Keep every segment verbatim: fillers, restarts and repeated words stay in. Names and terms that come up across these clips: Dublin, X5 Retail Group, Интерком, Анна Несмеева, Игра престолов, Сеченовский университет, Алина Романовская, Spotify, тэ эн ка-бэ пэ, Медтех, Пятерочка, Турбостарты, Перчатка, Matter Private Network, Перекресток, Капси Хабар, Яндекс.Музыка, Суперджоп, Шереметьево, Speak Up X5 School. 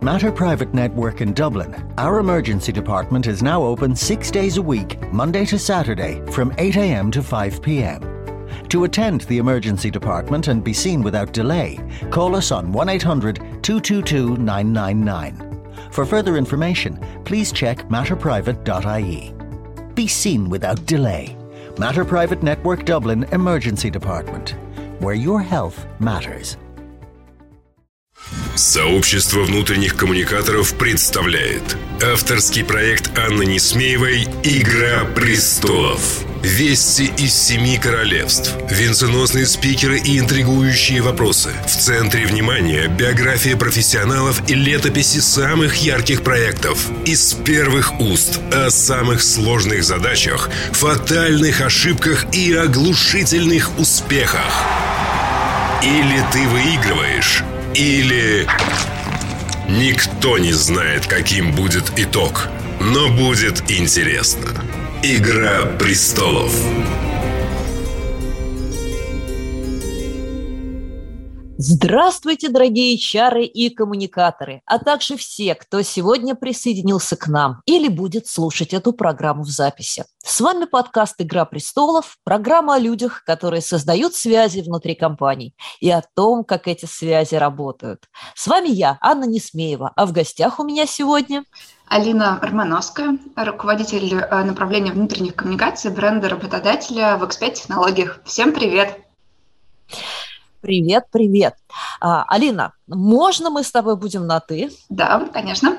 At Matter Private Network in Dublin, our emergency department is now open six days a week, Monday to Saturday, from eight a m to five p m To attend the emergency department and be seen without delay, call us on one eight hundred, two two two, nine nine nine. For further information, please check matter private dot i e. Be seen without delay. Matter Private Network Dublin Emergency Department, where your health matters. Сообщество внутренних коммуникаторов представляет авторский проект Анны Несмеевой «Игра престолов». Вести из семи королевств, венценосные спикеры и интригующие вопросы. В центре внимания биография профессионалов и летописи самых ярких проектов. Из первых уст о самых сложных задачах, фатальных ошибках и оглушительных успехах. Или ты выигрываешь, или никто не знает, каким будет итог, но будет интересно. Игра престолов. Здравствуйте, дорогие эйч ар и коммуникаторы, а также все, кто сегодня присоединился к нам или будет слушать эту программу в записи. С вами подкаст «Игра престолов», программа о людях, которые создают связи внутри компаний и о том, как эти связи работают. С вами я, Анна Несмеева, а в гостях у меня сегодня... Алина Романовская, руководитель направления внутренних коммуникаций бренда работодателя в икс пять технологиях. Всем привет! Привет, привет. А, Алина, можно мы с тобой будем на «ты»? Да, конечно.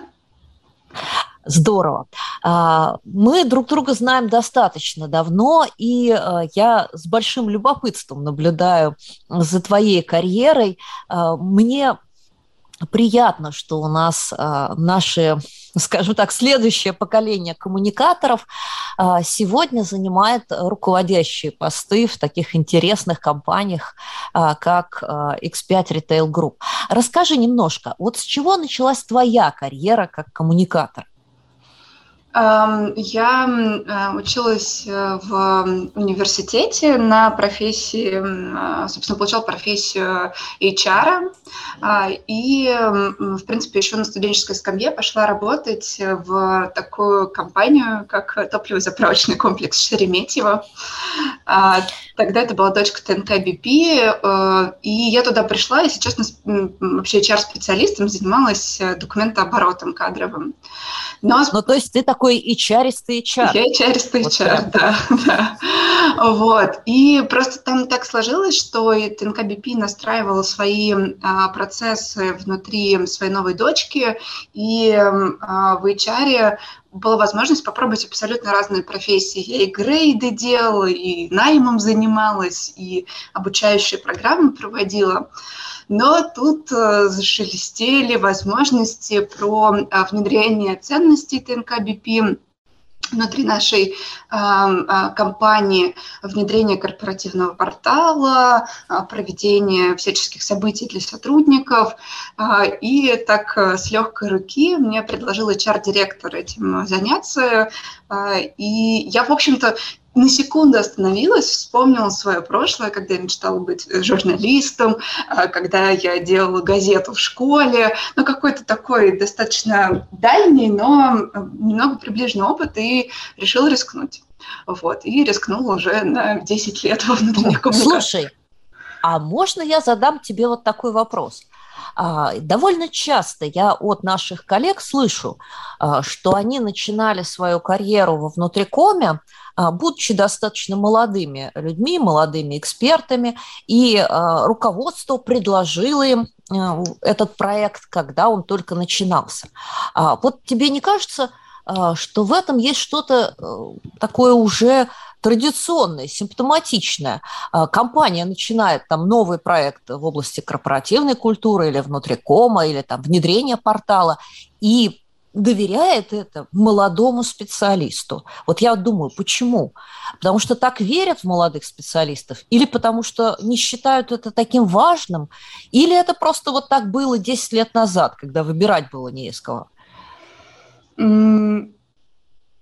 Здорово. А, мы друг друга знаем достаточно давно, и а, я с большим любопытством наблюдаю за твоей карьерой. А, мне приятно, что у нас а, наши... скажем так, следующее поколение коммуникаторов сегодня занимает руководящие посты в таких интересных компаниях, как икс пять Retail Group. Расскажи немножко, вот с чего началась твоя карьера как коммуникатор? Я училась в университете на профессии, собственно, получала профессию эйч ар, и, в принципе, еще на студенческой скамье пошла работать в такую компанию, как топливозаправочный комплекс «Шереметьево». Тогда это была дочка тэ эн ка-бэ пэ, и я туда пришла, и сейчас вообще эйч ар-специалистом занималась документооборотом кадровым. Но... Ну, то есть ты такой эйч ар-истый эйч ар. Я эйч ар-истый вот эйч ар, да, да. Вот. И просто там так сложилось, что тэ эн ка-бэ пэ настраивала свои а, процессы внутри своей новой дочки, и а, в эйч ар была возможность попробовать абсолютно разные профессии. Я и грейды делала, и наймом занималась, и обучающие программы проводила. Но тут зашелестели возможности про внедрение ценностей тэ эн ка-бэ пэ внутри нашей компании, внедрение корпоративного портала, проведение всяческих событий для сотрудников. И так с легкой руки мне предложил эйч ар-директор этим заняться. И я, в общем-то, на секунду остановилась, вспомнила свое прошлое, когда я мечтала быть журналистом, когда я делала газету в школе. Ну, какой-то такой достаточно дальний, но немного приближенный опыт, и решила рискнуть. Вот, и рискнула уже на десять лет во внутренних коммуникациях. Слушай, а можно я задам тебе вот такой вопрос? Довольно часто я от наших коллег слышу, что они начинали свою карьеру во внутрикоме, будучи достаточно молодыми людьми, молодыми экспертами, и руководство предложило им этот проект, когда он только начинался. Вот тебе не кажется, что в этом есть что-то такое уже традиционное, симптоматичное? Компания начинает там новый проект в области корпоративной культуры или внутрикома, или там внедрение портала, и доверяет это молодому специалисту. Вот я думаю, почему? Потому что так верят в молодых специалистов, или потому что не считают это таким важным, или это просто вот так было десять лет назад, когда выбирать было не из кого?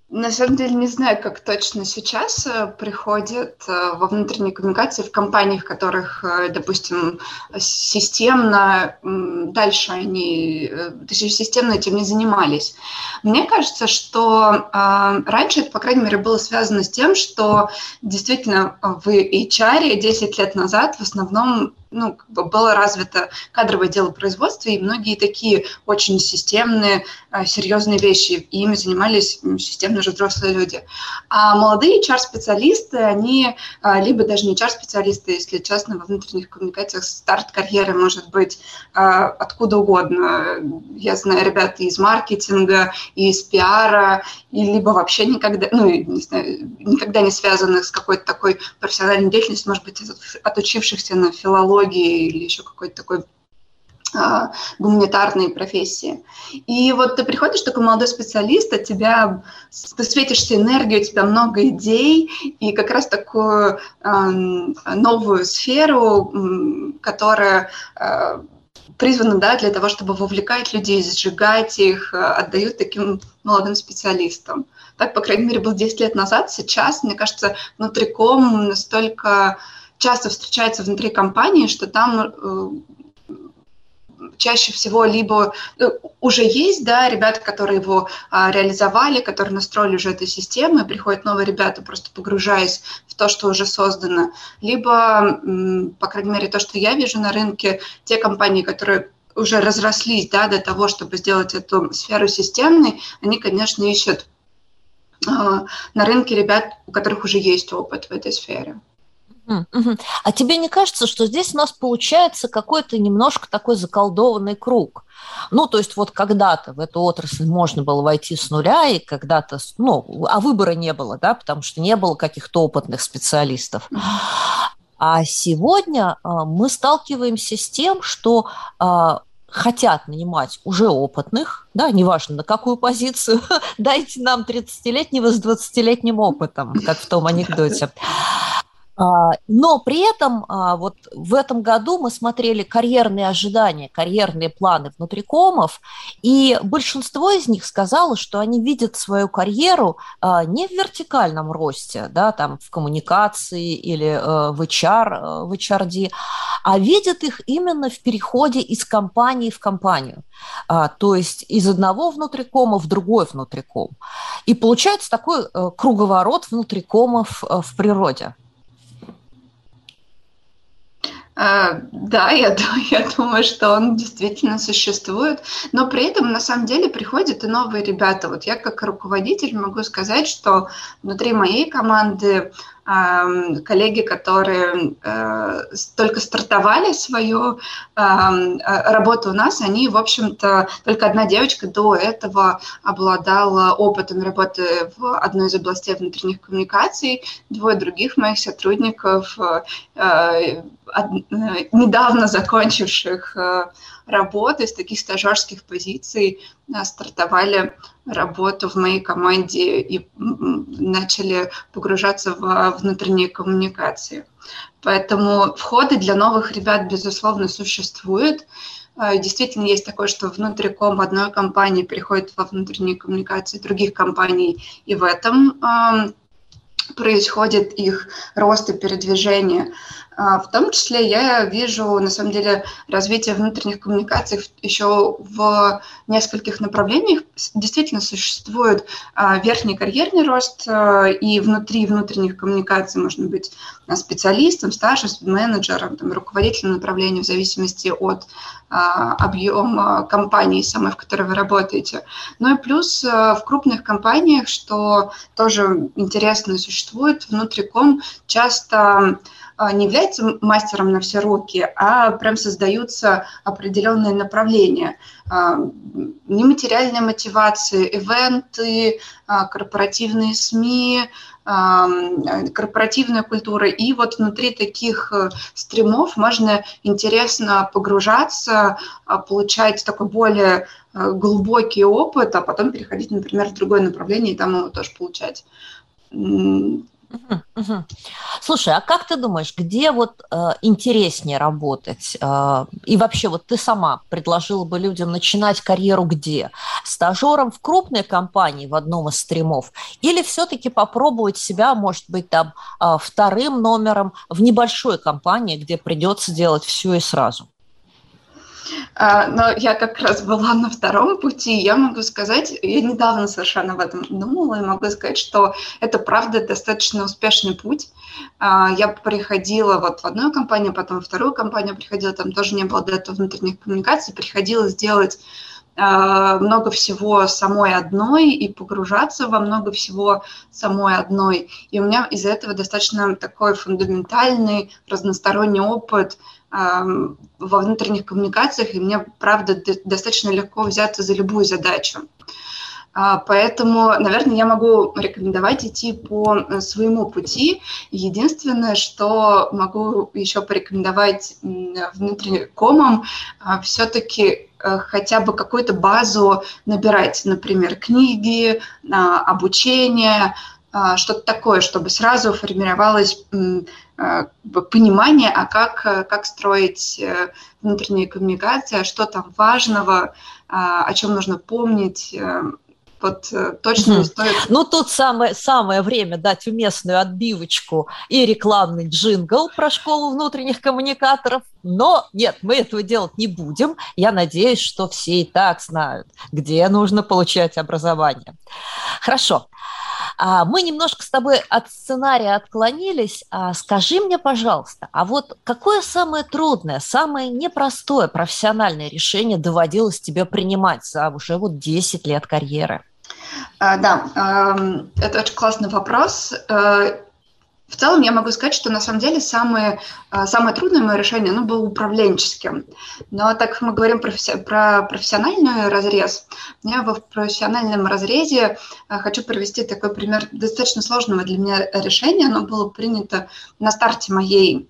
На самом деле не знаю, как точно сейчас приходят во внутренние коммуникации в компаниях, в которых, допустим, системно дальше они, точнее, системно этим не занимались. Мне кажется, что раньше это, по крайней мере, было связано с тем, что действительно в эйч ар десять лет назад в основном ну, как бы было развито кадровое делопроизводство, и многие такие очень системные, серьезные вещи, и ими занимались системно уже взрослые люди. А молодые эйч ар-специалисты, они, либо даже не эйч ар-специалисты, если честно, во внутренних коммуникациях старт карьеры может быть откуда угодно. Я знаю ребят из маркетинга, из пиара, и либо вообще никогда, ну, не знаю, никогда не связанных с какой-то такой профессиональной деятельностью, может быть, отучившихся на филологию, или еще какой-то такой а, гуманитарной профессии. И вот ты приходишь, такой молодой специалист, от тебя, ты светишься энергией, у тебя много идей, и как раз такую а, новую сферу, которая... А, призваны, да, для того, чтобы вовлекать людей, сжигать их, отдают таким молодым специалистам. Так, по крайней мере, было десять лет назад. Сейчас, мне кажется, внутриком настолько часто встречается внутри компании, что там э, чаще всего либо э, уже есть, да, ребята, которые его э, реализовали, которые настроили уже эту систему, и приходят новые ребята, просто погружаясь в то, что уже создано. Либо, э, по крайней мере, то, что я вижу на рынке, те компании, которые уже разрослись, да, до того, чтобы сделать эту сферу системной, они, конечно, ищут э, на рынке ребят, у которых уже есть опыт в этой сфере. А тебе не кажется, что здесь у нас получается какой-то немножко такой заколдованный круг? Ну, то есть вот когда-то в эту отрасль можно было войти с нуля, и когда-то, ну, а выбора не было, да, потому что не было каких-то опытных специалистов. А сегодня мы сталкиваемся с тем, что хотят нанимать уже опытных, да, неважно на какую позицию, дайте нам тридцатилетнего с двадцатилетним опытом, как в том анекдоте. Но при этом вот в этом году мы смотрели карьерные ожидания, карьерные планы внутрикомов, и большинство из них сказало, что они видят свою карьеру не в вертикальном росте, да, там, в коммуникации или в эйч ар, в эйч ар ди, а видят их именно в переходе из компании в компанию, то есть из одного внутрикома в другой внутриком. И получается такой круговорот внутрикомов в природе. Uh, да, я, я думаю, что он действительно существует, но при этом на самом деле приходят и новые ребята. Вот я как руководитель могу сказать, что внутри моей команды uh, коллеги, которые uh, только стартовали свою uh, работу у нас, они, в общем-то, только одна девочка до этого обладала опытом работы в одной из областей внутренних коммуникаций, двое других моих сотрудников uh, недавно закончивших работу из таких стажерских позиций стартовали работу в моей команде и начали погружаться во внутренние коммуникации. Поэтому входы для новых ребят, безусловно, существуют. Действительно, есть такое, что внутриком одной компании переходит во внутренние коммуникации других компаний, и в этом происходит их рост и передвижение. В том числе я вижу, на самом деле, развитие внутренних коммуникаций еще в нескольких направлениях. Действительно существует верхний карьерный рост, и внутри внутренних коммуникаций можно быть специалистом, старшим менеджером, там, руководителем направления в зависимости от объема компании самой, в которой вы работаете. Ну и плюс в крупных компаниях, что тоже интересно существует, внутриком часто не является мастером на все руки, а прям создаются определенные направления. Нематериальная мотивация, ивенты, корпоративные СМИ, корпоративная культура. И вот внутри таких стримов можно интересно погружаться, получать такой более глубокий опыт, а потом переходить, например, в другое направление и там его тоже получать. Угу, угу. Слушай, а как ты думаешь, где вот э, интереснее работать? Э, и вообще, вот ты сама предложила бы людям начинать карьеру где? Стажером в крупной компании в одном из стримов? Или все-таки попробовать себя, может быть, там э, вторым номером в небольшой компании, где придется делать все и сразу? Но я как раз была на втором пути, я могу сказать, я недавно совершенно об этом думала, и могу сказать, что это, правда, достаточно успешный путь. Я приходила вот в одну компанию, потом во вторую компанию приходила, там тоже не было до этого внутренних коммуникаций, приходилось делать много всего самой одной и погружаться во много всего самой одной. И у меня из-за этого достаточно такой фундаментальный, разносторонний опыт во внутренних коммуникациях, и мне, правда, достаточно легко взяться за любую задачу. Поэтому, наверное, я могу рекомендовать идти по своему пути. Единственное, что могу еще порекомендовать внутренникомам, все-таки хотя бы какую-то базу набирать, например, книги, обучение, что-то такое, чтобы сразу формировалось понимание, а как, как строить внутренние коммуникации, что там важного, о чем нужно помнить. Вот точно mm-hmm. стоит... Ну, тут самое, самое время дать уместную отбивочку и рекламный джингл про школу внутренних коммуникаторов. Но нет, мы этого делать не будем. Я надеюсь, что все и так знают, где нужно получать образование. Хорошо. Мы немножко с тобой от сценария отклонились. Скажи мне, пожалуйста, а вот какое самое трудное, самое непростое профессиональное решение доводилось тебе принимать за уже вот десять лет карьеры? Да, это очень классный вопрос. В целом я могу сказать, что на самом деле самое, самое трудное мое решение, оно было управленческим. Но так как мы говорим про, про профессиональный разрез, я в профессиональном разрезе хочу привести такой пример достаточно сложного для меня решения. Оно было принято на старте моей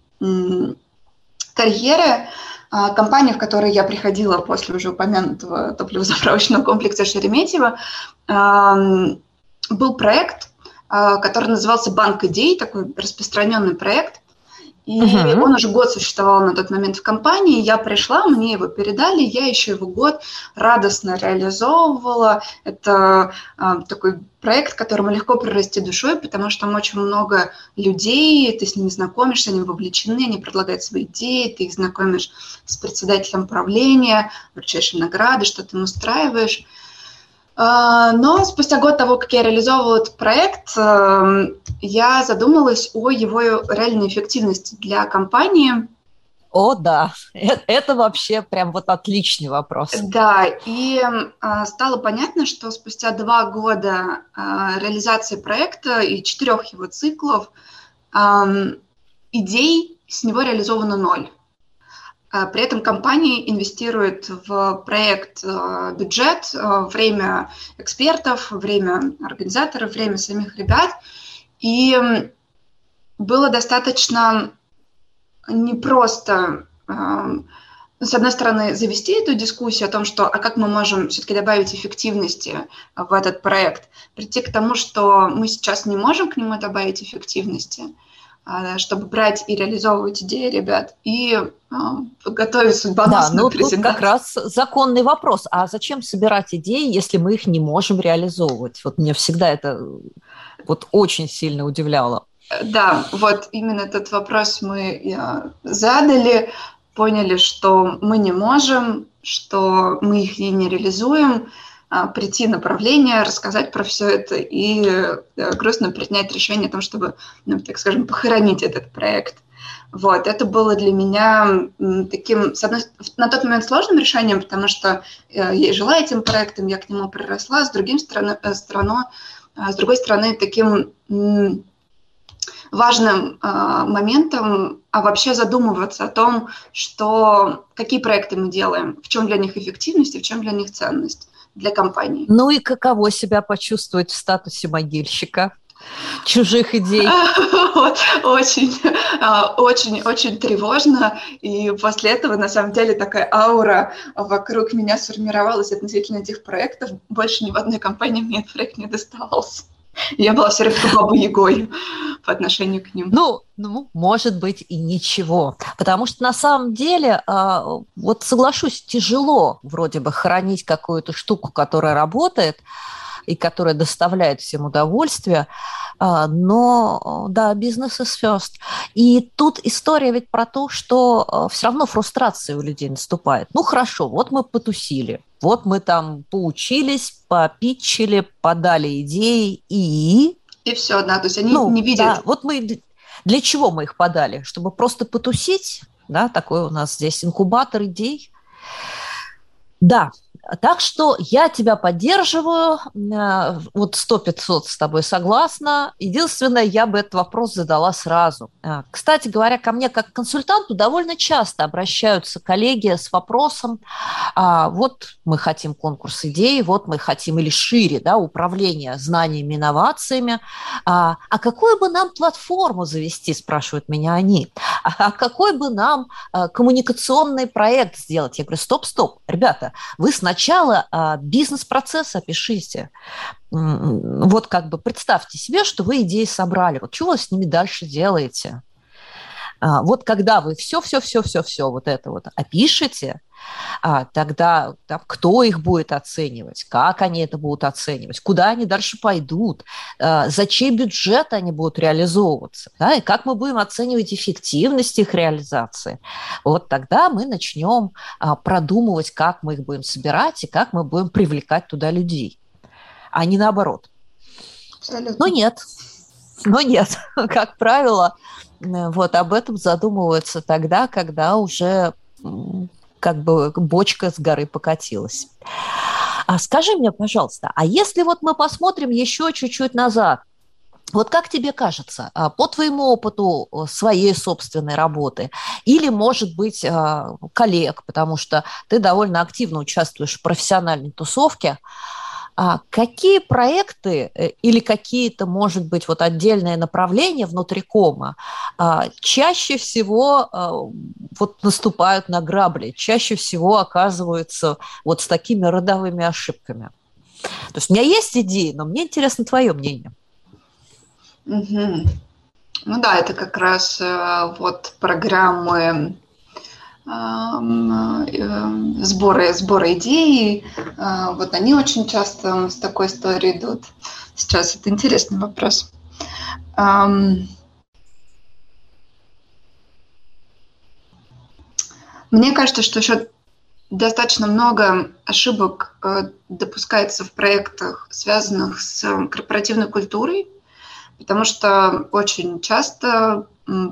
карьеры. Компания, в которой я приходила после уже упомянутого топливозаправочного комплекса Шереметьево, был проект, который назывался «Банк идей», такой распространенный проект. И uh-huh. он уже год существовал на тот момент в компании. Я пришла, мне его передали, я еще его год радостно реализовывала. Это э, такой проект, к которому легко прирасти душой, потому что там очень много людей, ты с ними знакомишься, они вовлечены, они предлагают свои идеи, ты их знакомишь с председателем правления, вручаешь им награды, что ты им устраиваешь. Но спустя год того, как я реализовывала этот проект, я задумалась о его реальной эффективности для компании. О, да, это вообще прям вот отличный вопрос. Да, и стало понятно, что спустя два года реализации проекта и четырех его циклов идей с него реализовано ноль. При этом компании инвестируют в проект бюджет, время экспертов, время организаторов, время самих ребят. И было достаточно непросто, с одной стороны, завести эту дискуссию о том, что а как мы можем все-таки добавить эффективности в этот проект, прийти к тому, что мы сейчас не можем к нему добавить эффективности, чтобы брать и реализовывать идеи ребят, и ну, готовить судьбоносную да, ну, презентацию. Да, ну тут как раз законный вопрос. А зачем собирать идеи, если мы их не можем реализовывать? Вот меня всегда это вот очень сильно удивляло. Да, вот именно этот вопрос мы задали, поняли, что мы не можем, что мы их и не реализуем, прийти на правление, рассказать про все это и грустно принять решение о том, чтобы, ну, так скажем, похоронить этот проект. Вот, это было для меня таким, с одной, на тот момент сложным решением, потому что я и жила этим проектом, я к нему приросла, с, другим стороны, страну, с другой стороны, таким важным моментом, а вообще задумываться о том, что, какие проекты мы делаем, в чем для них эффективность и в чем для них ценность. Для компании. Ну и каково себя почувствовать в статусе могильщика чужих идей? Очень, очень, очень тревожно. И после этого, на самом деле, такая аура вокруг меня сформировалась относительно этих проектов. Больше ни в одной компании мне этот проект не доставался. Я была все равно бабой-ягой по отношению к ним. Ну, ну, может быть, и ничего. Потому что, на самом деле, вот соглашусь, тяжело вроде бы хранить какую-то штуку, которая работает и которая доставляет всем удовольствие, но, да, бизнес is first. И тут история ведь про то, что все равно фрустрация у людей наступает. Ну, хорошо, вот мы потусили, вот мы там поучились, попитчили, подали идеи и... И все, да, то есть они ну, не видят... Да, вот мы... Для чего мы их подали? Чтобы просто потусить, да, такой у нас здесь инкубатор идей. Да, так что я тебя поддерживаю, вот сто пятьсот с тобой согласна. Единственное, я бы этот вопрос задала сразу. Кстати говоря, ко мне как консультанту довольно часто обращаются коллеги с вопросом, вот мы хотим конкурс идей, вот мы хотим или шире, да, управление знаниями, инновациями. А какую бы нам платформу завести, спрашивают меня они. А какой бы нам коммуникационный проект сделать? Я говорю, стоп-стоп, ребята, вы сначала бизнес-процесс опишите. Вот как бы представьте себе, что вы идеи собрали. Вот чего вы с ними дальше делаете? Вот когда вы все-все-все-все-все вот это вот опишете, тогда там, кто их будет оценивать, как они это будут оценивать, куда они дальше пойдут, за чей бюджет они будут реализовываться, да, и как мы будем оценивать эффективность их реализации. Вот тогда мы начнем продумывать, как мы их будем собирать и как мы будем привлекать туда людей, а не наоборот. Абсолютно. Но нет, но нет, как правило... Вот об этом задумываются тогда, когда уже как бы бочка с горы покатилась. А скажи мне, пожалуйста, а если вот мы посмотрим еще чуть-чуть назад, вот как тебе кажется, по твоему опыту своей собственной работы или, может быть, коллег, потому что ты довольно активно участвуешь в профессиональной тусовке, а какие проекты или какие-то, может быть, вот отдельные направления внутри кома чаще всего вот наступают на грабли, чаще всего оказываются вот с такими родовыми ошибками? То есть у меня есть идеи, но мне интересно твое мнение. Угу. Ну да, это как раз вот программы... Сборы, сборы идей, вот они очень часто с такой историей идут. Сейчас это интересный вопрос. Мне кажется, что еще достаточно много ошибок допускается в проектах, связанных с корпоративной культурой, потому что очень часто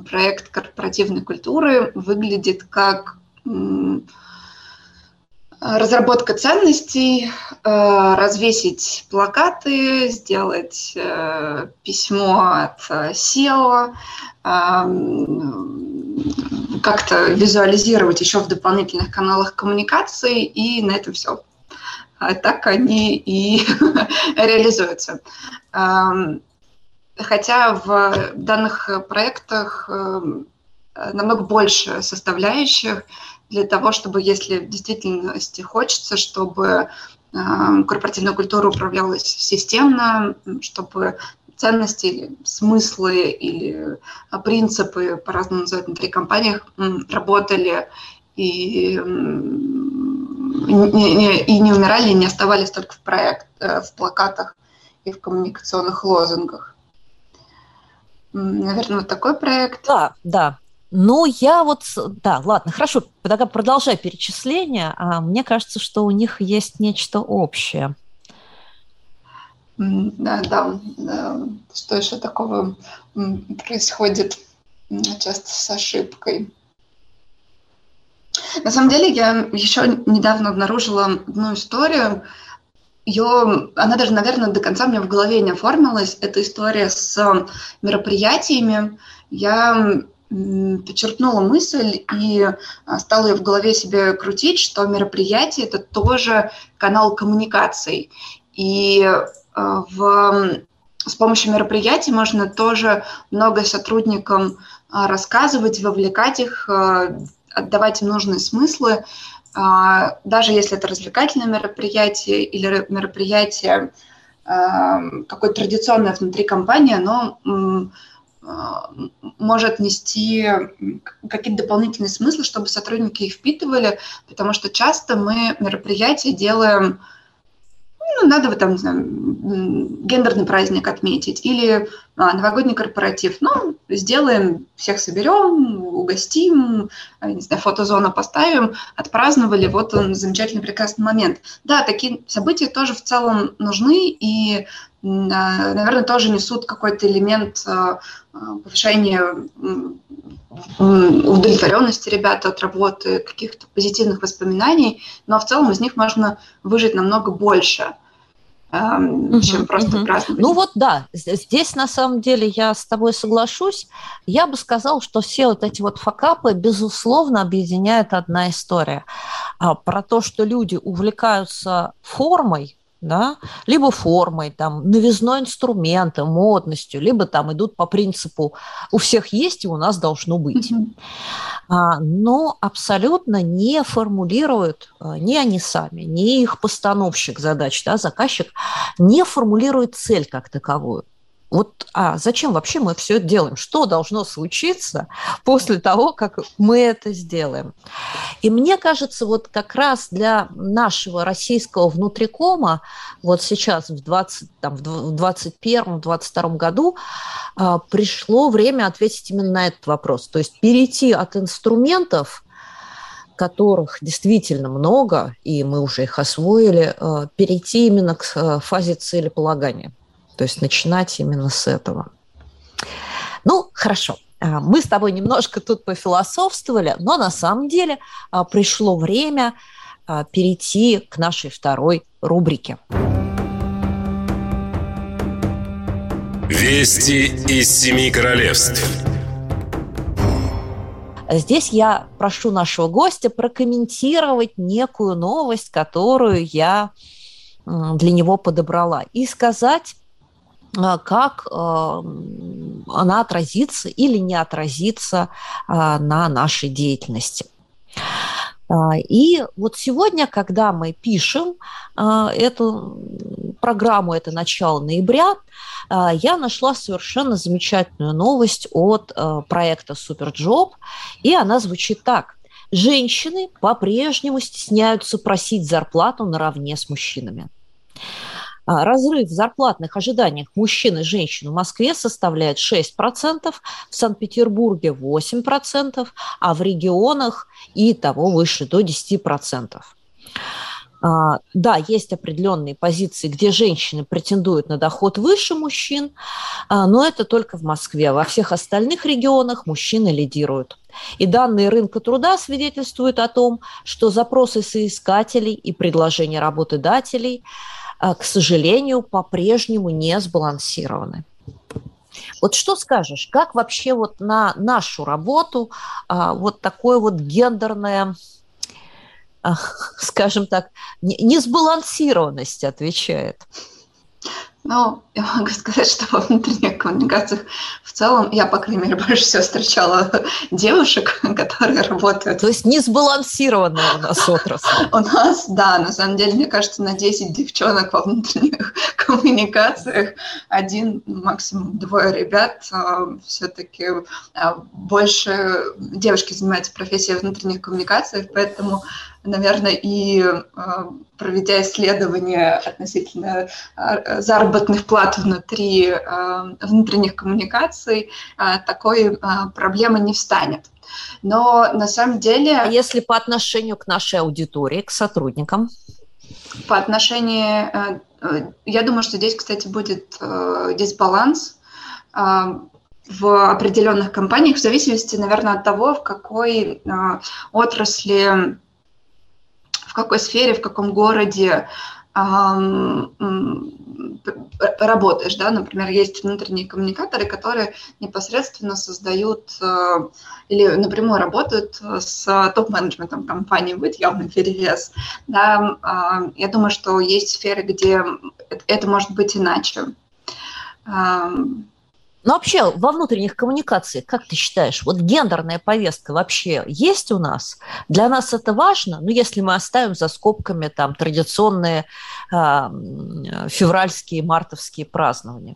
проект корпоративной культуры выглядит как разработка ценностей, развесить плакаты, сделать письмо от си и о, как-то визуализировать еще в дополнительных каналах коммуникации, и на этом все. А так они и реализуются. Хотя в данных проектах намного больше составляющих для того, чтобы, если в действительности хочется, чтобы корпоративная культура управлялась системно, чтобы ценности, или смыслы или принципы, по-разному называют внутри компаний, работали и не, и не умирали, и не оставались только в, проект, в плакатах и в коммуникационных лозунгах. Наверное, вот такой проект. Да, да. Ну, я вот... Да, ладно, хорошо, тогда продолжай перечисление. А мне кажется, что у них есть нечто общее. Да, да. да. Что еще такого происходит часто с ошибкой? На самом деле, я еще недавно обнаружила одну историю. Ее, она даже, наверное, до конца у меня в голове не оформилась. Это история с мероприятиями. Я подчеркнула мысль и стала ее в голове себе крутить, что мероприятие – это тоже канал коммуникаций. И в, с помощью мероприятий можно тоже много сотрудникам рассказывать, вовлекать их, отдавать им нужные смыслы. Даже если это развлекательное мероприятие или мероприятие, какое-то традиционное внутри компании, оно может нести какие-то дополнительные смыслы, чтобы сотрудники их впитывали, потому что часто мы мероприятия делаем, ну, надо вот там, не знаю, гендерный праздник отметить или а, новогодний корпоратив, ну, сделаем, всех соберем, угостим, не знаю, фотозону поставим, отпраздновали, вот он, замечательный, прекрасный момент. Да, такие события тоже в целом нужны и, наверное, тоже несут какой-то элемент повышения удовлетворенности ребят от работы, каких-то позитивных воспоминаний, но в целом из них можно выжить намного больше, чем uh-huh, просто uh-huh. праздновать. Ну вот да, здесь на самом деле я с тобой соглашусь. Я бы сказала, что все вот эти вот факапы, безусловно, объединяет одна история. Про то, что люди увлекаются формой, да, либо формой, там, новизной инструмента, модностью, либо там идут по принципу «у всех есть и у нас должно быть». Mm-hmm. А, но абсолютно не формулируют, а, ни они сами, ни их постановщик задач, да, заказчик, не формулирует цель как таковую. Вот а зачем вообще мы все это делаем? Что должно случиться после того, как мы это сделаем? И мне кажется, вот как раз для нашего российского внутрикома вот сейчас в, двадцать, там, в двадцать первом — двадцать втором году а, пришло время ответить именно на этот вопрос. То есть перейти от инструментов, которых действительно много, и мы уже их освоили, а, перейти именно к фазе целеполагания. То есть начинать именно с этого. Ну, хорошо. Мы с тобой немножко тут пофилософствовали, но на самом деле пришло время перейти к нашей второй рубрике. Вести из семи королевств. Здесь я прошу нашего гостя прокомментировать некую новость, которую я для него подобрала, и сказать, как она отразится или не отразится на нашей деятельности. И вот сегодня, когда мы пишем эту программу, это начало ноября, я нашла совершенно замечательную новость от проекта «Суперджоп», и она звучит так. Женщины по-прежнему стесняются просить зарплату наравне с мужчинами. Разрыв в зарплатных ожиданиях мужчин и женщин в Москве составляет шесть процентов, в Санкт-Петербурге восемь процентов, а в регионах и того выше, до десять процентов. Да, есть определенные позиции, где женщины претендуют на доход выше мужчин, но это только в Москве. Во всех остальных регионах мужчины лидируют. И данные рынка труда свидетельствуют о том, что запросы соискателей и предложения работодателей, к сожалению, по-прежнему не сбалансированы. Вот что скажешь, как вообще вот на нашу работу вот такое вот гендерное, скажем так, несбалансированность отвечает? Ну, я могу сказать, что во внутренних коммуникациях в целом я, по крайней мере, больше всего встречала девушек, которые работают. То есть несбалансированная у нас отрасль. У нас, да, на самом деле, мне кажется, на десять девчонок во внутренних коммуникациях один, максимум двое ребят. Все-таки больше девушки занимаются профессией внутренних коммуникаций, поэтому... Наверное, и проведя исследования относительно заработных плат внутри внутренних коммуникаций, такой проблемы не встанет. Но на самом деле... А если по отношению к нашей аудитории, к сотрудникам? По отношению... Я думаю, что здесь, кстати, будет дисбаланс в определенных компаниях, в зависимости, наверное, от того, в какой отрасли... В какой сфере, в каком городе эм, работаешь, да, например, есть внутренние коммуникаторы, которые непосредственно создают э, или напрямую работают с топ-менеджментом компании, будет явный перевес, да, э, я думаю, что есть сферы, где это может быть иначе. Эм, Но вообще во внутренних коммуникациях, как ты считаешь, вот гендерная повестка вообще есть у нас? Для нас это важно? Ну, если мы оставим за скобками там традиционные э, февральские, мартовские празднования.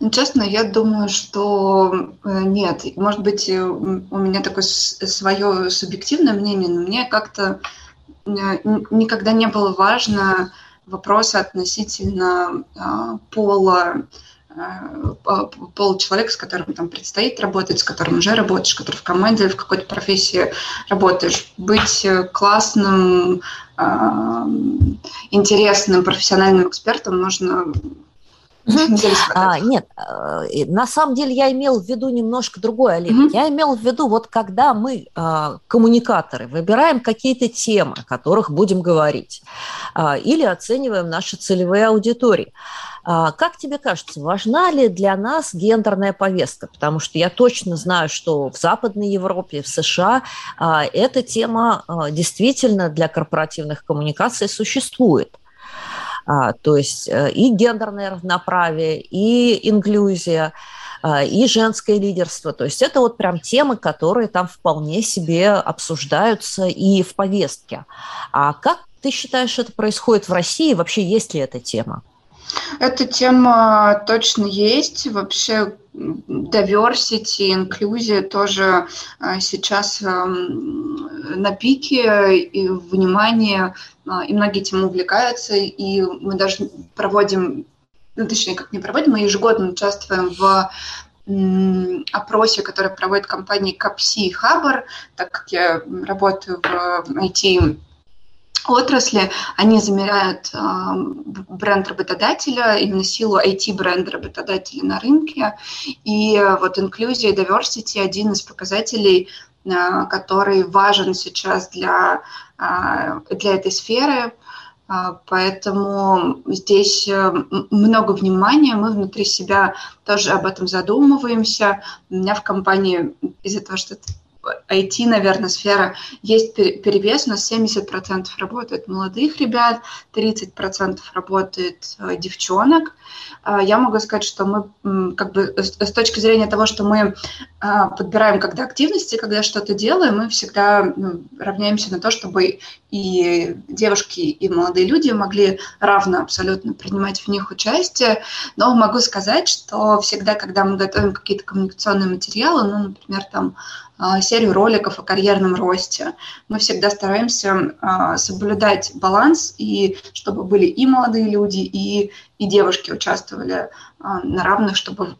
Ну, честно, я думаю, что нет. Может быть, у меня такое свое субъективное мнение, но мне как-то никогда не было важно вопросы относительно пола, пола человека, с которым там предстоит работать, с которым уже работаешь, который в команде, в какой-то профессии работаешь. Быть классным, интересным, профессиональным экспертом нужно... А, нет, на самом деле я имела в виду немножко другое, Алина. Mm-hmm. Я имела в виду, вот когда мы, коммуникаторы, выбираем какие-то темы, о которых будем говорить, или оцениваем наши целевые аудитории. Как тебе кажется, важна ли для нас гендерная повестка? Потому что я точно знаю, что в Западной Европе, в США эта тема действительно для корпоративных коммуникаций существует. А, то есть и гендерное равноправие, и инклюзия, и женское лидерство. То есть это вот прям темы, которые там вполне себе обсуждаются и в повестке. А как ты считаешь, это происходит в России? Вообще есть ли эта тема? Эта тема точно есть. Вообще diversity, инклюзия тоже сейчас на пике, и внимание, и многие этим увлекаются, и мы даже проводим, ну, точнее, как не проводим, мы ежегодно участвуем в опросе, который проводит компания Капси Хабар, так как я работаю в ай ти отрасли, они замеряют э, бренд работодателя, именно силу ай ти-бренда работодателя на рынке. И э, вот инклюзия и diversity – один из показателей, э, который важен сейчас для, э, для этой сферы. Э, поэтому здесь э, много внимания, мы внутри себя тоже об этом задумываемся. У меня в компании из-за того, что это ай ти, наверное, сфера, есть перевес, у нас семьдесят процентов работает молодых ребят, тридцать процентов работает девчонок. Я могу сказать, что мы, как бы, с точки зрения того, что мы подбираем когда активности, когда что-то делаем, мы всегда равняемся на то, чтобы и девушки, и молодые люди могли равно абсолютно принимать в них участие. Но могу сказать, что всегда, когда мы готовим какие-то коммуникационные материалы, ну, например, там, серию роликов о карьерном росте. Мы всегда стараемся а, соблюдать баланс, и чтобы были и молодые люди, и, и девушки участвовали а, на равных, чтобы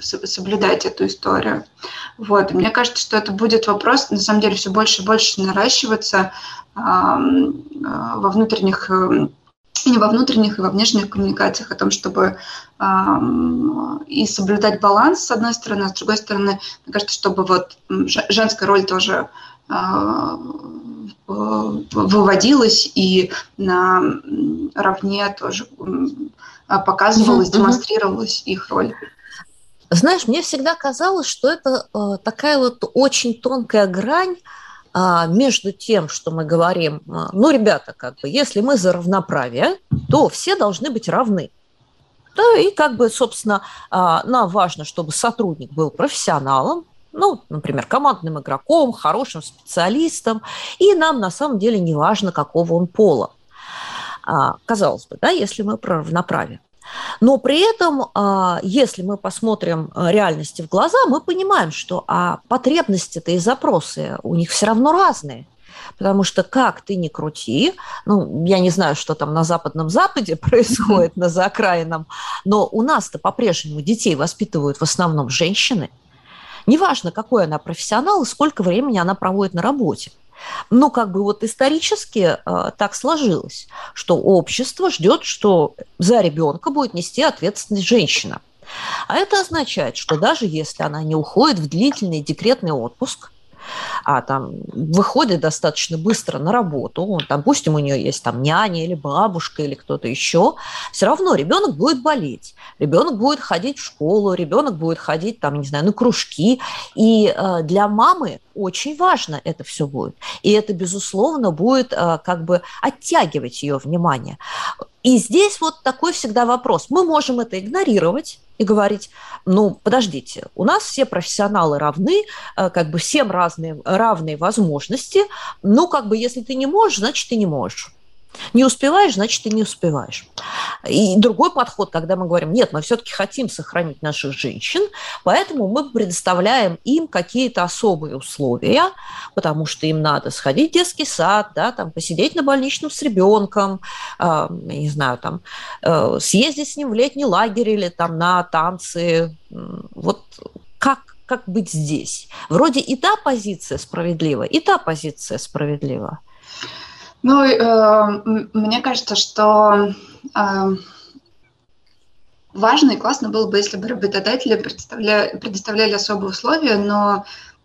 соблюдать эту историю. Вот. Мне кажется, что это будет вопрос, на самом деле, все больше и больше наращиваться а, а, во внутренних, и во внутренних, и во внешних коммуникациях, о том, чтобы и соблюдать баланс, с одной стороны, а с другой стороны, мне кажется, чтобы вот женская роль тоже выводилась и наравне тоже показывалась, mm-hmm. демонстрировалась их роль. Знаешь, мне всегда казалось, что это такая вот очень тонкая грань между тем, что мы говорим, ну, ребята, как бы, если мы за равноправие, то все должны быть равны. Да, и как бы, собственно, нам важно, чтобы сотрудник был профессионалом, ну, например, командным игроком, хорошим специалистом, и нам на самом деле не важно, какого он пола. Казалось бы, да, если мы про равноправие. Но при этом, если мы посмотрим реальности в глаза, мы понимаем, что а потребности-то и запросы у них все равно разные. Потому что как ты ни крути, ну, я не знаю, что там на Западном Западе происходит, на заокраинном, но у нас-то по-прежнему детей воспитывают в основном женщины. Неважно, какой она профессионал и сколько времени она проводит на работе. Ну, как бы вот исторически э, так сложилось, что общество ждет, что за ребенка будет нести ответственность женщина. А это означает, что даже если она не уходит в длительный декретный отпуск, а, там, выходит достаточно быстро на работу, допустим, у нее есть там няня или бабушка или кто-то еще, все равно ребенок будет болеть, ребенок будет ходить в школу, ребенок будет ходить там, не знаю, на кружки, и э, для мамы очень важно это все будет, и это, безусловно, будет э, как бы оттягивать ее внимание. И здесь вот такой всегда вопрос. Мы можем это игнорировать и говорить, ну, подождите, у нас все профессионалы равны, как бы всем разные, равные возможности, ну, как бы если ты не можешь, значит, ты не можешь. Не успеваешь, значит, ты не успеваешь. И другой подход, когда мы говорим, нет, мы все-таки хотим сохранить наших женщин, поэтому мы предоставляем им какие-то особые условия, потому что им надо сходить в детский сад, да, там, посидеть на больничном с ребенком, э, не знаю, там, э, съездить с ним в летний лагерь или там, на танцы. Вот как? Как быть здесь? Вроде и та позиция справедлива, и та позиция справедлива. Ну, э, мне кажется, что э, важно и классно было бы, если бы работодатели предоставляли, предоставляли особые условия, но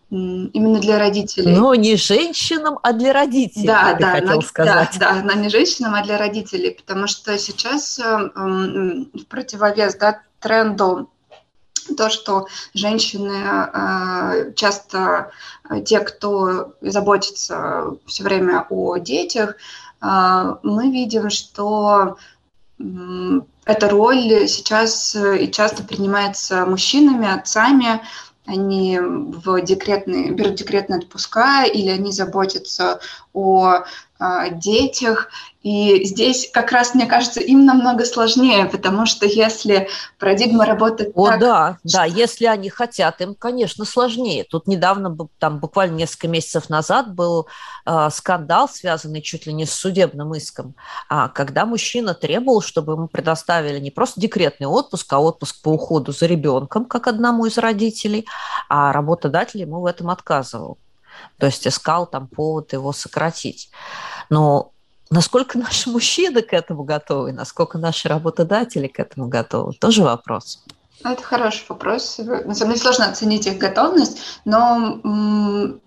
э, именно для родителей. Но не женщинам, а для родителей, да, да, хотел но, сказать. Да, да, но не женщинам, а для родителей, потому что сейчас э, в противовес, да, тренду, то, что женщины часто, те, кто заботится все время о детях, мы видим, что эта роль сейчас и часто принимается мужчинами, отцами. Они в декретные, берут декретные отпуска или они заботятся о детях. И здесь как раз, мне кажется, им намного сложнее, потому что если парадигма работает О, так... Да, что... да, если они хотят, им, конечно, сложнее. Тут недавно, там, буквально несколько месяцев назад, был э, скандал, связанный чуть ли не с судебным иском, а, когда мужчина требовал, чтобы ему предоставили не просто декретный отпуск, а отпуск по уходу за ребенком, как одному из родителей, а работодатель ему в этом отказывал. То есть искал там повод его сократить. Но... Насколько наши мужчины к этому готовы, насколько наши работодатели к этому готовы, тоже вопрос. Это хороший вопрос. На самом деле сложно оценить их готовность, но м-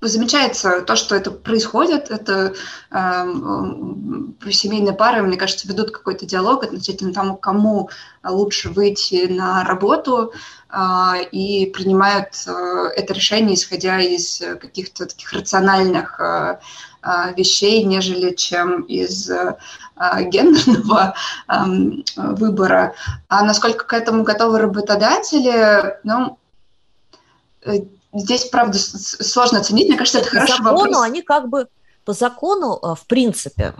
замечается то, что это происходит. Это м- м- семейные пары, мне кажется, ведут какой-то диалог относительно того, кому лучше выйти на работу, э- и принимают э- это решение, исходя из каких-то таких рациональных э- вещей, нежели чем из э, гендерного э, выбора. А насколько к этому готовы работодатели, ну, э, здесь, правда, сложно оценить. Мне кажется, это хороший вопрос. Они как бы по закону, в принципе,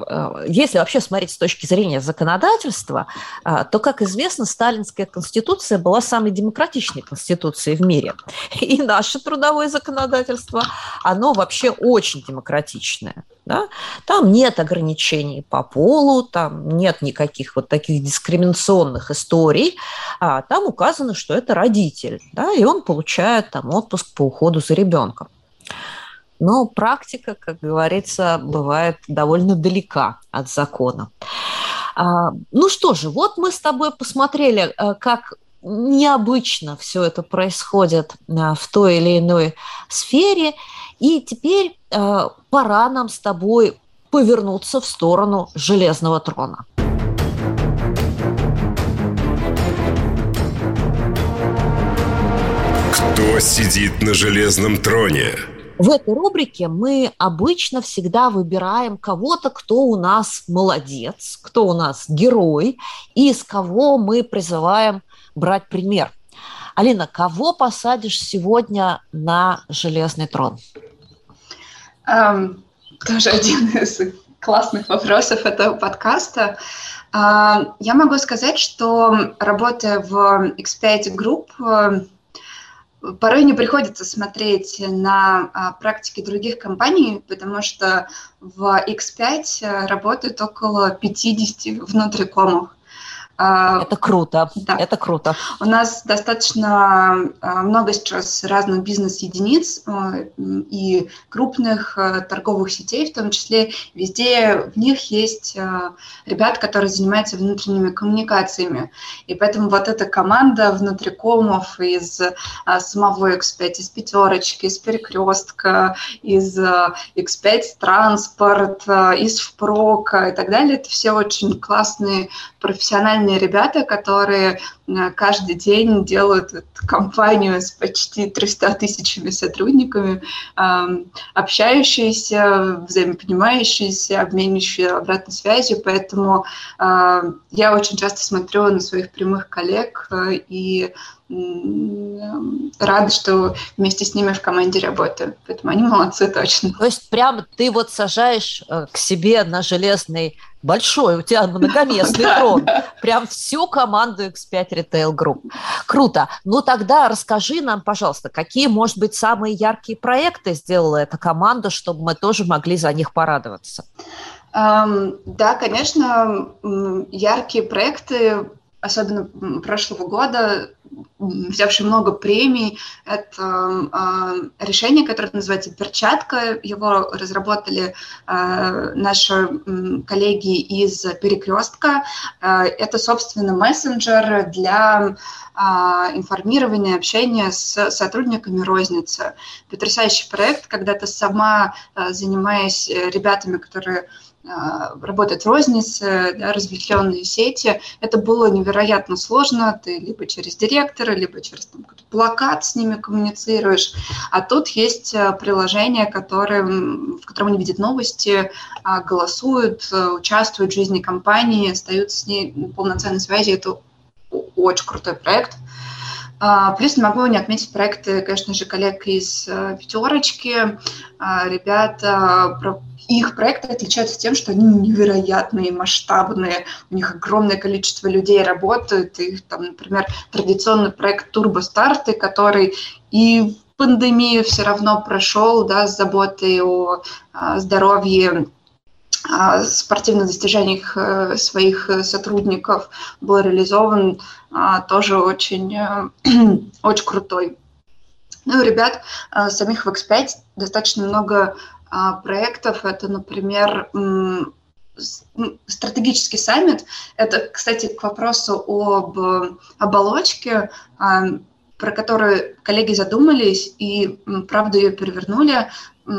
если вообще смотреть с точки зрения законодательства, то, как известно, сталинская конституция была самой демократичной конституцией в мире. И наше трудовое законодательство, оно вообще очень демократичное. Да? Там нет ограничений по полу, там нет никаких вот таких дискриминационных историй, а там указано, что это родитель, да, и он получает там отпуск по уходу за ребенком. Но практика, как говорится, бывает довольно далека от закона. Ну что же, вот мы с тобой посмотрели, как необычно все это происходит в той или иной сфере. И теперь пора нам с тобой повернуться в сторону железного трона. Кто сидит на железном троне? В этой рубрике мы обычно всегда выбираем кого-то, кто у нас молодец, кто у нас герой, и из кого мы призываем брать пример. Алина, кого посадишь сегодня на железный трон? Um, тоже один из классных вопросов этого подкаста. Uh, я могу сказать, что работая в икс пять Group, порой не приходится смотреть на а, практики других компаний, потому что в икс пять работают около пятьдесят внутрикомов. Это круто, да. Это круто. У нас достаточно много сейчас разных бизнес-единиц и крупных торговых сетей, в том числе везде в них есть ребята, которые занимаются внутренними коммуникациями. И поэтому вот эта команда внутрикомов из самого икс пять, из Пятерочки, из Перекрестка, из икс пять Транспорт, из Впрока и так далее, это все очень классные профессиональные ребята, которые каждый день делают эту компанию с почти тремястами тысячами сотрудниками, общающиеся, взаимопонимающиеся, обменивающиеся обратной связью. Поэтому я очень часто смотрю на своих прямых коллег и рада, что вместе с ними в команде работаю. Поэтому они молодцы точно. То есть прям ты вот сажаешь к себе на железный большой, у тебя многоместный трон. Прям всю команду икс пять Retail Group. Круто. Ну тогда расскажи нам, пожалуйста, какие, может быть, самые яркие проекты сделала эта команда, чтобы мы тоже могли за них порадоваться. Да, конечно, яркие проекты, особенно прошлого года, взявший много премий, это э, решение, которое называется «Перчатка». Его разработали э, наши э, коллеги из «Перекрестка». Э, это, собственно, мессенджер для э, информирования, общения с сотрудниками розницы. Потрясающий проект, когда ты сама, э, занимаясь ребятами, которые работать в рознице, да, разветвленные сети. Это было невероятно сложно. Ты либо через директора, либо через там, какой-то плакат с ними коммуницируешь. А тут есть приложение, которое, в котором они видят новости, голосуют, участвуют в жизни компании, остаются с ней в полноценной связи. Это очень крутой проект. Плюс не могу не отметить проекты, конечно же, коллег из «Пятерочки». Ребята, их проекты отличаются тем, что они невероятные, масштабные, у них огромное количество людей работают. Их, там, например, традиционный проект «Турбостарты», который и в пандемию все равно прошел, да, с заботой о здоровье, спортивных достижениях своих сотрудников, был реализован тоже очень, очень крутой. Ну и ребят самих в икс пять достаточно много проектов. Это, например, стратегический саммит. Это, кстати, к вопросу об оболочке, про которую коллеги задумались и, правда, ее перевернули.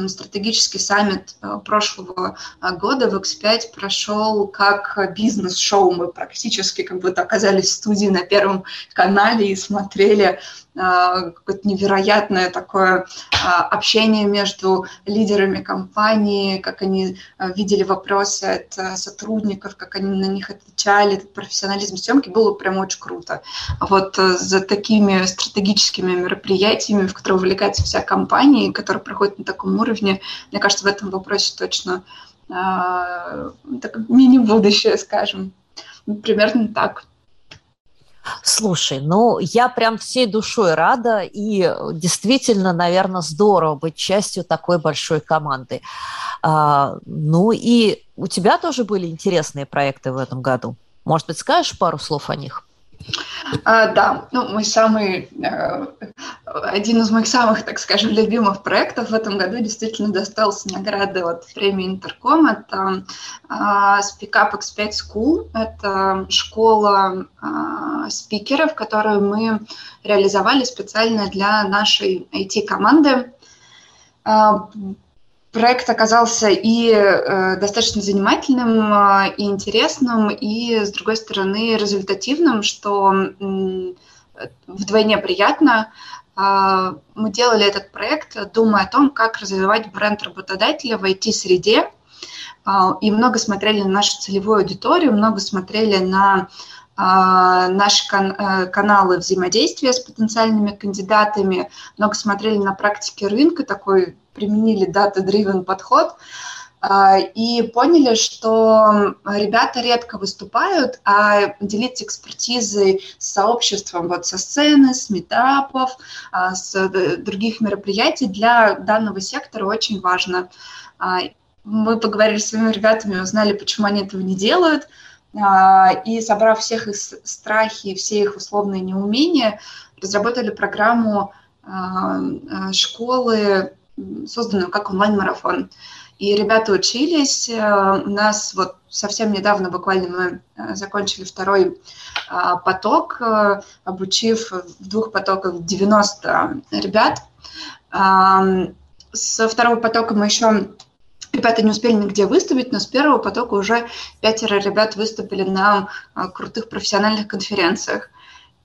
Стратегический саммит прошлого года в икс пять прошел как бизнес-шоу. Мы практически как будто оказались в студии на Первом канале и смотрели какое-то невероятное такое общение между лидерами компании, как они видели вопросы от сотрудников, как они на них отвечали, профессионализм съемки. Было прям очень круто. Вот за такими стратегическими мероприятиями, в которые увлекается вся компания, которые проходят на таком уровне, мне кажется, в этом вопросе точно э, мини-будущее, скажем. Примерно так. Слушай, ну я прям всей душой рада, и действительно, наверное, здорово быть частью такой большой команды. А, ну и у тебя тоже были интересные проекты в этом году. Может быть, скажешь пару слов о них? А, да, ну, мой самый, э, один из моих самых, так скажем, любимых проектов в этом году действительно достался награды от премии «Интерком». Это э, Speak Up икс пять School, это школа э, спикеров, которую мы реализовали специально для нашей ай ти-команды. Э, Проект оказался и э, достаточно занимательным, э, и интересным, и, с другой стороны, результативным, что э, вдвойне приятно. Э, мы делали этот проект, думая о том, как развивать бренд работодателя в ай ти-среде, э, и много смотрели на нашу целевую аудиторию, много смотрели на наши каналы взаимодействия с потенциальными кандидатами, много смотрели на практики рынка, такой применили data-driven подход и поняли, что ребята редко выступают, а делиться экспертизой с сообществом, вот со сцены, с митапов, с других мероприятий для данного сектора очень важно. Мы поговорили с своими ребятами, узнали, почему они этого не делают, и, собрав всех их страхи, все их условные неумения, разработали программу школы, созданную как онлайн-марафон. И ребята учились. У нас вот совсем недавно, буквально, мы закончили второй поток, обучив в двух потоках девяносто ребят. Со второго потока мы еще... Ребята не успели нигде выступить, но с первого потока уже пятеро ребят выступили на крутых профессиональных конференциях.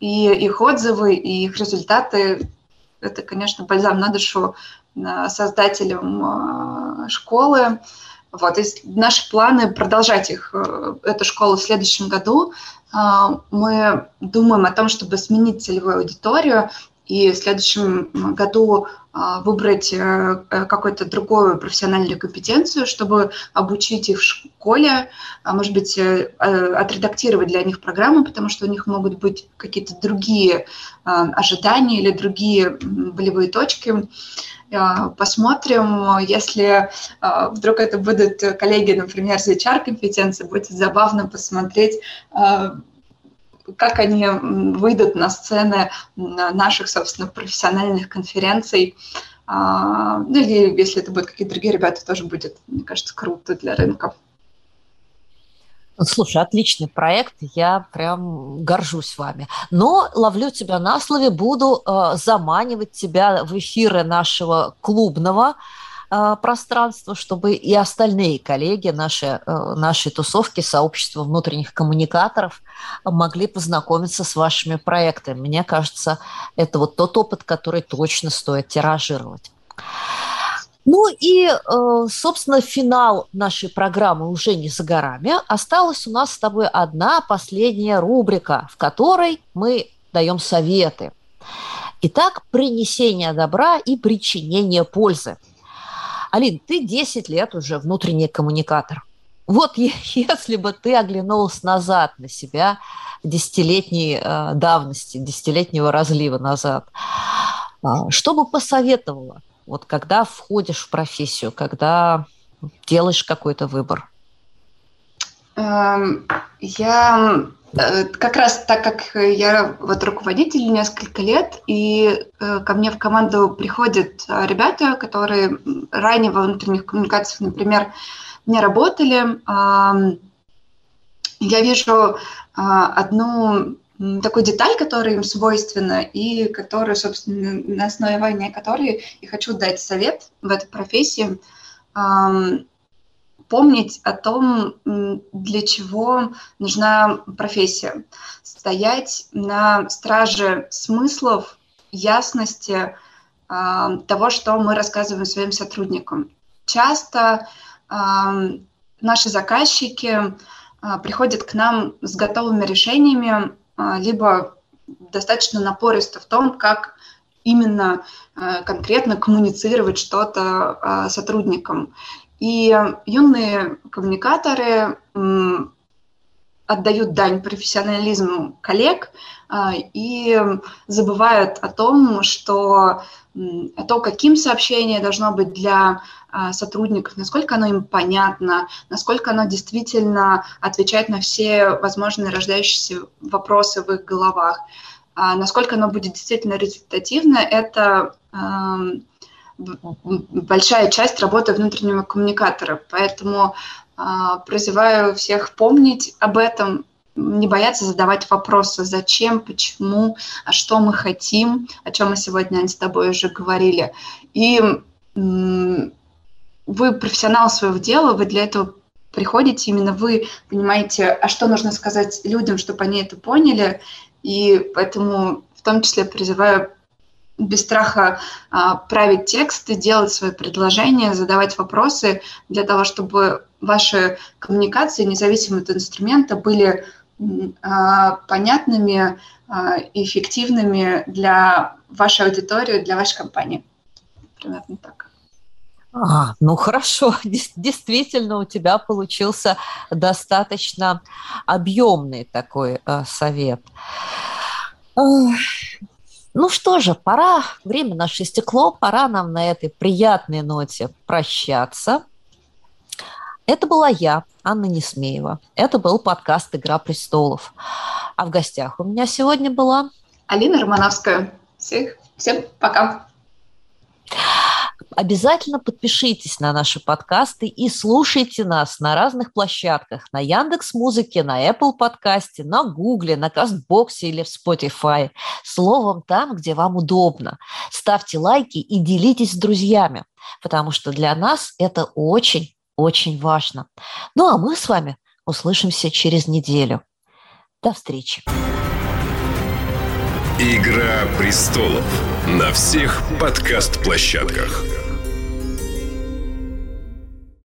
И их отзывы, и их результаты – это, конечно, бальзам на душу создателям школы. Вот. И наши планы – продолжать их, эту школу в следующем году. Мы думаем о том, чтобы сменить целевую аудиторию, и в следующем году выбрать какую-то другую профессиональную компетенцию, чтобы обучить их в школе, может быть, отредактировать для них программу, потому что у них могут быть какие-то другие ожидания или другие болевые точки. Посмотрим, если вдруг это будут коллеги, например, с эйч ар-компетенции, будет забавно посмотреть, как они выйдут на сцены наших, собственно, профессиональных конференций. Ну, или если это будут какие-то другие ребята, тоже будет, мне кажется, круто для рынка. Слушай, отличный проект, я прям горжусь вами. Но ловлю тебя на слове, буду заманивать тебя в эфиры нашего клубного пространство, чтобы и остальные коллеги наши, нашей тусовки, сообщества внутренних коммуникаторов могли познакомиться с вашими проектами. Мне кажется, это вот тот опыт, который точно стоит тиражировать. Ну и, собственно, финал нашей программы уже не за горами. Осталась у нас с тобой одна последняя рубрика, в которой мы даем советы. Итак, принесение добра и причинение пользы. Алин, ты десять лет уже внутренний коммуникатор. Вот если бы ты оглянулась назад на себя десятилетней давности, десятилетнего разлива назад, что бы посоветовала, вот когда входишь в профессию, когда делаешь какой-то выбор? Я как раз, так как я вот руководитель несколько лет, и ко мне в команду приходят ребята, которые ранее во внутренних коммуникациях, например, не работали, я вижу одну такую деталь, которая им свойственна, и которую, собственно, на основании которой я хочу дать совет в этой профессии. Помнить о том, для чего нужна профессия. Стоять на страже смыслов, ясности э, того, что мы рассказываем своим сотрудникам. Часто э, наши заказчики э, приходят к нам с готовыми решениями, э, либо достаточно напористо в том, как именно э, конкретно коммуницировать что-то э, сотрудникам. И юные коммуникаторы отдают дань профессионализму коллег и забывают о том, что то, каким сообщение должно быть для сотрудников, насколько оно им понятно, насколько оно действительно отвечает на все возможные рождающиеся вопросы в их головах, насколько оно будет действительно результативно, это... большая часть работы внутреннего коммуникатора. Поэтому э, призываю всех помнить об этом, не бояться задавать вопросы, зачем, почему, а что мы хотим, о чем мы сегодня с тобой уже говорили. И э, вы профессионал своего дела, вы для этого приходите, именно вы понимаете, а что нужно сказать людям, чтобы они это поняли. И поэтому в том числе призываю без страха а, править тексты, делать свои предложения, задавать вопросы для того, чтобы ваши коммуникации, независимо от инструмента, были а, понятными а, и эффективными для вашей аудитории, для вашей компании. Примерно так. А, ну хорошо, действительно у тебя получился достаточно объемный такой э, совет. Ну что же, пора, время наше истекло, пора нам на этой приятной ноте прощаться. Это была я, Анна Несмеева. Это был подкаст «Игра престолов». А в гостях у меня сегодня была... Алина Романовская. Всех, всем пока. Обязательно подпишитесь на наши подкасты и слушайте нас на разных площадках. На Яндекс.Музыке, на Apple подкасте, на Гугле, на Кастбоксе или в Spotify. Словом, там, где вам удобно. Ставьте лайки и делитесь с друзьями, потому что для нас это очень-очень важно. Ну, а мы с вами услышимся через неделю. До встречи. «Игра престолов» на всех подкаст-площадках.